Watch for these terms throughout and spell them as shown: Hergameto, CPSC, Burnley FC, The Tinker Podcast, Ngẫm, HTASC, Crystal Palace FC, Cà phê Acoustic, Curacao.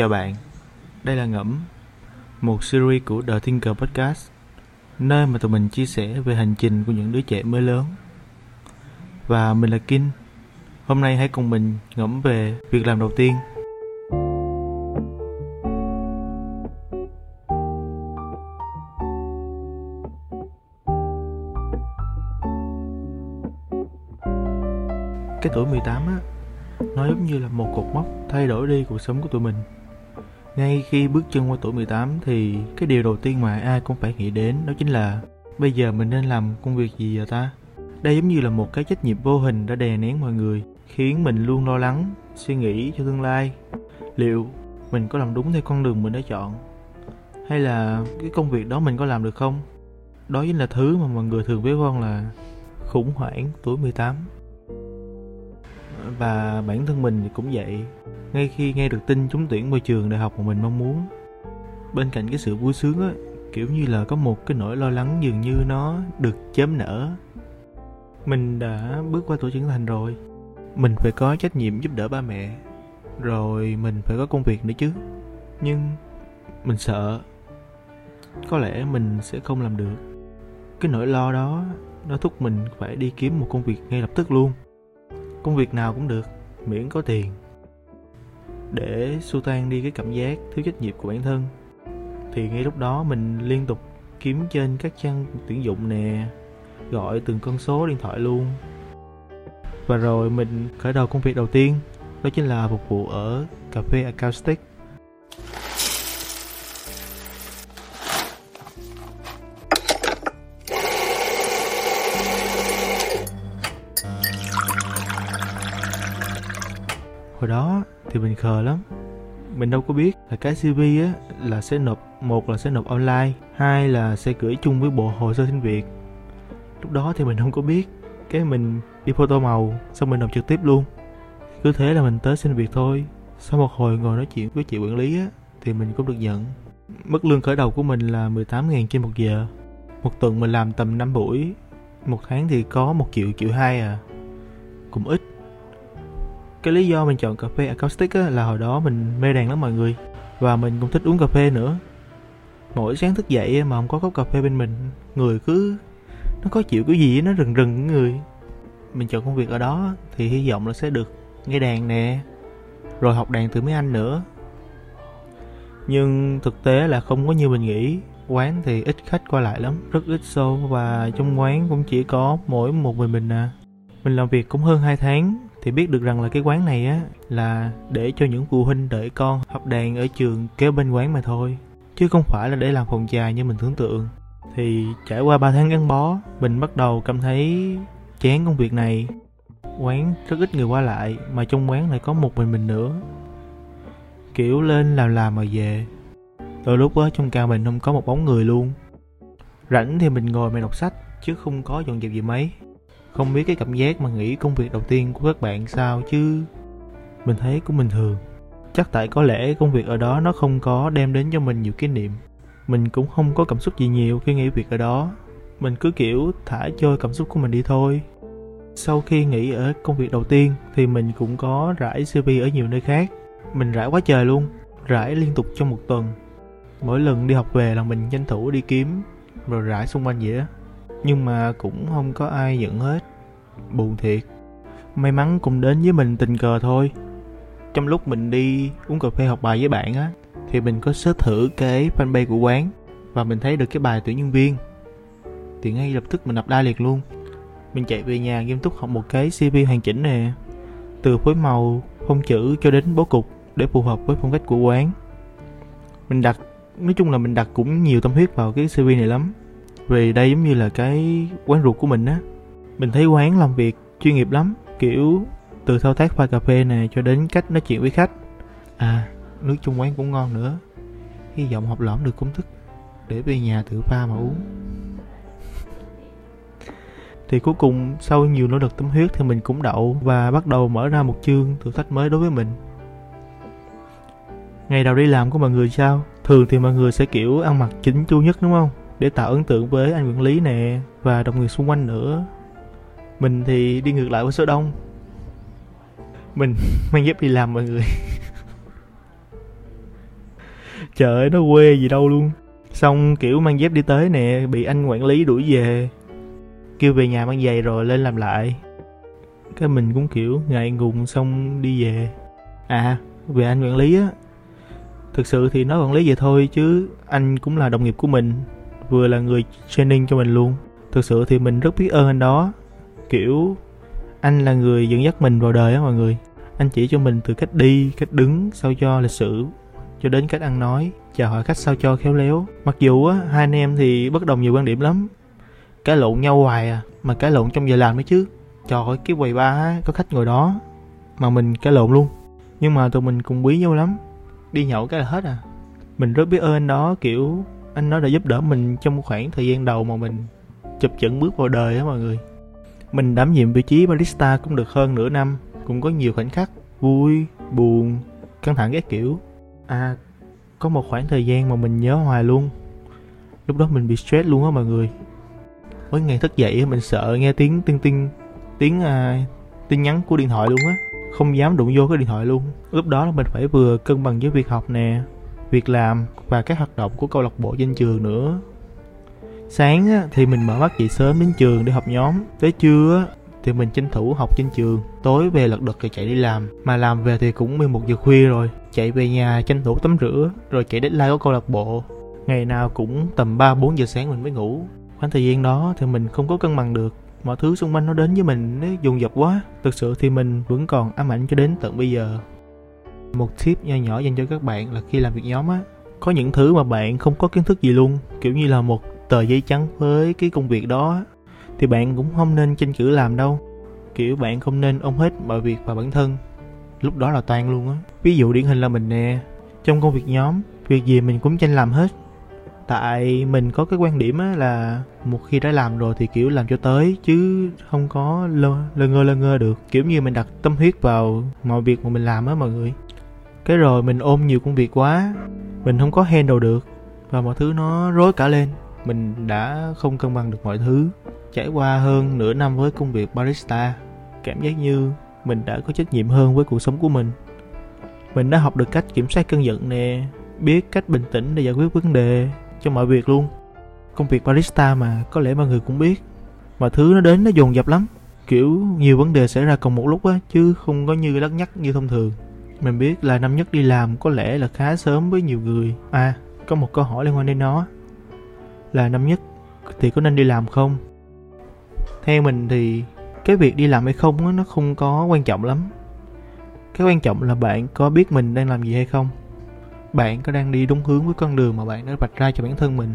Chào bạn, đây là Ngẫm, một series của The Tinker Podcast, nơi mà tụi mình chia sẻ về hành trình của những đứa trẻ mới lớn. Và mình là Kinh. Hôm nay hãy cùng mình ngẫm về việc làm đầu tiên. Cái tuổi 18 á, nó giống như là một cột mốc thay đổi đi cuộc sống của tụi mình. Ngay khi bước chân qua tuổi 18 thì cái điều đầu tiên mà ai cũng phải nghĩ đến đó chính là bây giờ mình nên làm công việc gì vậy ta? Đây giống như là một cái trách nhiệm vô hình đã đè nén mọi người, khiến mình luôn lo lắng, suy nghĩ cho tương lai. Liệu mình có làm đúng theo con đường mình đã chọn? Hay là cái công việc đó mình có làm được không? Đó chính là thứ mà mọi người thường ví von là khủng hoảng tuổi 18. Và bản thân mình cũng vậy. Ngay khi nghe được tin trúng tuyển vào trường đại học mà mình mong muốn, bên cạnh cái sự vui sướng á, kiểu như là có một cái nỗi lo lắng dường như nó được chớm nở. Mình đã bước qua tuổi trưởng thành rồi, mình phải có trách nhiệm giúp đỡ ba mẹ, rồi mình phải có công việc nữa chứ. Nhưng mình sợ có lẽ mình sẽ không làm được. Cái nỗi lo đó nó thúc mình phải đi kiếm một công việc ngay lập tức luôn. Công việc nào cũng được, miễn có tiền, để xua tan đi cái cảm giác thiếu trách nhiệm của bản thân. Thì ngay lúc đó mình liên tục kiếm trên các trang tuyển dụng nè, gọi từng con số điện thoại luôn. Và rồi mình khởi đầu công việc đầu tiên, đó chính là phục vụ ở cà phê Acoustic. Hồi đó thì mình khờ lắm. Mình đâu có biết là cái CV á, là sẽ nộp, một là sẽ nộp online, hai là sẽ gửi chung với bộ hồ sơ xin việc. Lúc đó thì mình không có biết, cái mình đi photo màu xong mình nộp trực tiếp luôn. Cứ thế là mình tới xin việc thôi. Sau một hồi ngồi nói chuyện với chị quản lý á, thì mình cũng được nhận. Mức lương khởi đầu của mình là 18.000 trên một giờ. Một tuần mình làm tầm 5 buổi, một tháng thì có 1.200.000 à, cũng ít. Cái lý do mình chọn cà phê Acoustic á, là hồi đó mình mê đàn lắm mọi người. Và mình cũng thích uống cà phê nữa. Mỗi sáng thức dậy mà không có cốc cà phê bên mình, người cứ... nó khó chịu cái gì, nó rừng rừng người. Mình chọn công việc ở đó thì hy vọng là sẽ được nghe đàn nè, rồi học đàn từ mấy anh nữa. Nhưng thực tế là không có như mình nghĩ. Quán thì ít khách qua lại lắm, rất ít show, và trong quán cũng chỉ có mỗi một mình à. Mình làm việc cũng hơn 2 tháng thì biết được rằng là cái quán này á, là để cho những phụ huynh đợi con học đàn ở trường kế bên quán mà thôi, chứ không phải là để làm phòng trà như mình tưởng tượng. Thì trải qua 3 tháng gắn bó, mình bắt đầu cảm thấy chán công việc này. Quán rất ít người qua lại, mà trong quán lại có một mình nữa. Kiểu lên làm mà về. Đôi lúc á, trong ca mình không có một bóng người luôn. Rảnh thì mình ngồi mà đọc sách, chứ không có dọn dẹp gì mấy. Không biết cái cảm giác mà nghĩ công việc đầu tiên của các bạn sao, chứ mình thấy cũng bình thường. Chắc tại có lẽ công việc ở đó nó không có đem đến cho mình nhiều kỷ niệm. Mình cũng không có cảm xúc gì nhiều khi nghĩ việc ở đó. Mình cứ kiểu thả trôi cảm xúc của mình đi thôi. Sau khi nghỉ ở công việc đầu tiên thì mình cũng có rải CV ở nhiều nơi khác. Mình rải quá trời luôn, rải liên tục trong một tuần. Mỗi lần đi học về là mình tranh thủ đi kiếm, rồi rải xung quanh vậy đó. Nhưng mà cũng không có ai nhận hết. Buồn thiệt. May mắn cũng đến với mình tình cờ thôi. Trong lúc mình đi uống cà phê học bài với bạn á, thì mình có search thử cái fanpage của quán, và mình thấy được cái bài tuyển nhân viên. Thì ngay lập tức mình apply liệt luôn. Mình chạy về nhà nghiêm túc học một cái CV hoàn chỉnh nè, từ phối màu, phông chữ cho đến bố cục, để phù hợp với phong cách của quán. Mình đặt, nói chung là mình đặt cũng nhiều tâm huyết vào cái CV này lắm. Vì đây giống như là cái quán ruột của mình á. Mình thấy quán làm việc chuyên nghiệp lắm, kiểu từ thao tác pha cà phê nè cho đến cách nói chuyện với khách. À, nước trong quán cũng ngon nữa. Hy vọng học lỏm được công thức để về nhà tự pha mà uống. Thì cuối cùng sau nhiều nỗ lực tâm huyết thì mình cũng đậu, và bắt đầu mở ra một chương thử thách mới đối với mình. Ngày đầu đi làm của mọi người sao? Thường thì mọi người sẽ kiểu ăn mặc chỉnh chu nhất đúng không? Để tạo ấn tượng với anh quản lý nè, và đồng nghiệp xung quanh nữa. Mình thì đi ngược lại với số đông. Mình mang dép đi làm mọi người. trời ơi, nó quê gì đâu luôn. Xong kiểu mang dép đi tới nè, bị anh quản lý đuổi về, kêu về nhà mang giày rồi lên làm lại. Cái mình cũng kiểu ngại ngùng xong đi về. À, về anh quản lý á, thực sự thì nói quản lý vậy thôi chứ anh cũng là đồng nghiệp của mình, vừa là người training cho mình luôn. Thực sự thì mình rất biết ơn anh đó, kiểu anh là người dẫn dắt mình vào đời á mọi người. Anh chỉ cho mình từ cách đi, cách đứng, sao cho lịch sự, cho đến cách ăn nói, chào hỏi khách sao cho khéo léo. Mặc dù á, hai anh em thì bất đồng nhiều quan điểm lắm, cãi lộn nhau hoài à, mà cãi lộn trong giờ làm nữa chứ. Trời ơi, cái quầy bar á, có khách ngồi đó mà mình cãi lộn luôn. Nhưng mà tụi mình cũng quý nhau lắm, đi nhậu cái là hết à. Mình rất biết ơn anh đó, kiểu anh nó đã giúp đỡ mình trong khoảng thời gian đầu mà mình chập chững bước vào đời á mọi người. Mình đảm nhiệm vị trí barista cũng được hơn nửa năm, cũng có nhiều khoảnh khắc vui, buồn, căng thẳng các kiểu. À, có một khoảng thời gian mà mình nhớ hoài luôn, lúc đó mình bị stress luôn á mọi người. Mỗi ngày thức dậy mình sợ nghe tiếng tinh tinh, tin nhắn của điện thoại luôn á, không dám đụng vô cái điện thoại luôn. Lúc đó là mình phải vừa cân bằng với việc học nè, việc làm và các hoạt động của câu lạc bộ trên trường nữa. Sáng á, thì mình mở mắt dậy sớm đến trường để học nhóm, tới trưa á, thì mình tranh thủ học trên trường, tối về lật đật rồi chạy đi làm, mà làm về thì cũng 11 giờ khuya rồi. Chạy về nhà tranh thủ tắm rửa rồi chạy deadline của câu lạc bộ. Ngày nào cũng tầm 3-4 giờ sáng mình mới ngủ. Khoảng thời gian đó thì mình không có cân bằng được, mọi thứ xung quanh nó đến với mình nó dồn dập quá. Thực sự thì mình vẫn còn ám ảnh cho đến tận bây giờ. Một tip nho nhỏ dành cho các bạn là khi làm việc nhóm á, có những thứ mà bạn không có kiến thức gì luôn, kiểu như là một tờ giấy trắng với cái công việc đó, thì bạn cũng không nên tranh cử làm đâu. Kiểu bạn không nên ôm hết mọi việc vào bản thân, lúc đó là toang luôn á. Ví dụ điển hình là mình nè, trong công việc nhóm, việc gì mình cũng tranh làm hết. Tại mình có cái quan điểm á là một khi đã làm rồi thì kiểu làm cho tới, chứ không có lơ ngơ được. Kiểu như mình đặt tâm huyết vào mọi việc mà mình làm á mọi người, cái rồi mình ôm nhiều công việc quá, mình không có handle được, và mọi thứ nó rối cả lên. Mình đã không cân bằng được mọi thứ. Trải qua hơn nửa năm với công việc barista, cảm giác như mình đã có trách nhiệm hơn với cuộc sống của mình. Mình đã học được cách kiểm soát cơn giận nè, biết cách bình tĩnh để giải quyết vấn đề trong mọi việc luôn. Công việc barista mà có lẽ mọi người cũng biết, mà thứ nó đến nó dồn dập lắm, kiểu nhiều vấn đề xảy ra cùng một lúc á, chứ không có như lắt nhắt như thông thường. Mình biết là năm nhất đi làm có lẽ là khá sớm với nhiều người. À, có một câu hỏi liên quan đến nó là năm nhất thì có nên đi làm không? Theo mình thì cái việc đi làm hay không á, nó không có quan trọng lắm. Cái quan trọng là bạn có biết mình đang làm gì hay không, bạn có đang đi đúng hướng với con đường mà bạn đã vạch ra cho bản thân mình.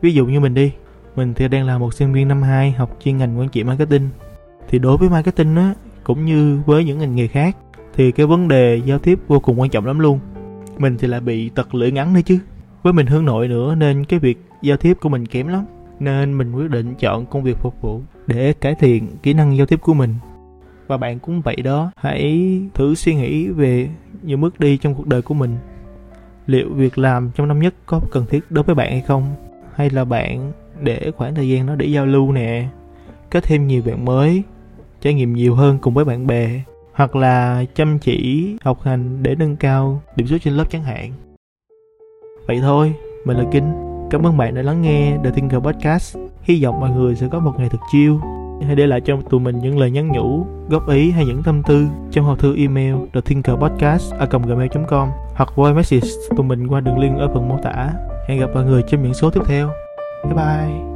Ví dụ như mình đi, mình thì đang là một sinh viên năm 2 học chuyên ngành quản trị marketing. Thì đối với marketing á, cũng như với những ngành nghề khác, thì cái vấn đề giao tiếp vô cùng quan trọng lắm luôn. Mình thì lại bị tật lưỡi ngắn nữa chứ, với mình hướng nội nữa nên cái việc giao tiếp của mình kém lắm. Nên mình quyết định chọn công việc phục vụ để cải thiện kỹ năng giao tiếp của mình. Và bạn cũng vậy đó, hãy thử suy nghĩ về những bước đi trong cuộc đời của mình. Liệu việc làm trong năm nhất có cần thiết đối với bạn hay không? Hay là bạn để khoảng thời gian đó để giao lưu nè, kết thêm nhiều bạn mới, trải nghiệm nhiều hơn cùng với bạn bè, hoặc là chăm chỉ học hành để nâng cao điểm số trên lớp chẳng hạn. Vậy thôi, mình là Kinh. Cảm ơn bạn đã lắng nghe The Tinker Podcast. Hy vọng mọi người sẽ có một ngày thật chill. Hãy để lại cho tụi mình những lời nhắn nhủ, góp ý hay những tâm tư trong hộp thư email thethinkerpodcast@gmail.com, hoặc voice message tụi mình qua đường link ở phần mô tả. Hẹn gặp mọi người trong những số tiếp theo. Bye bye.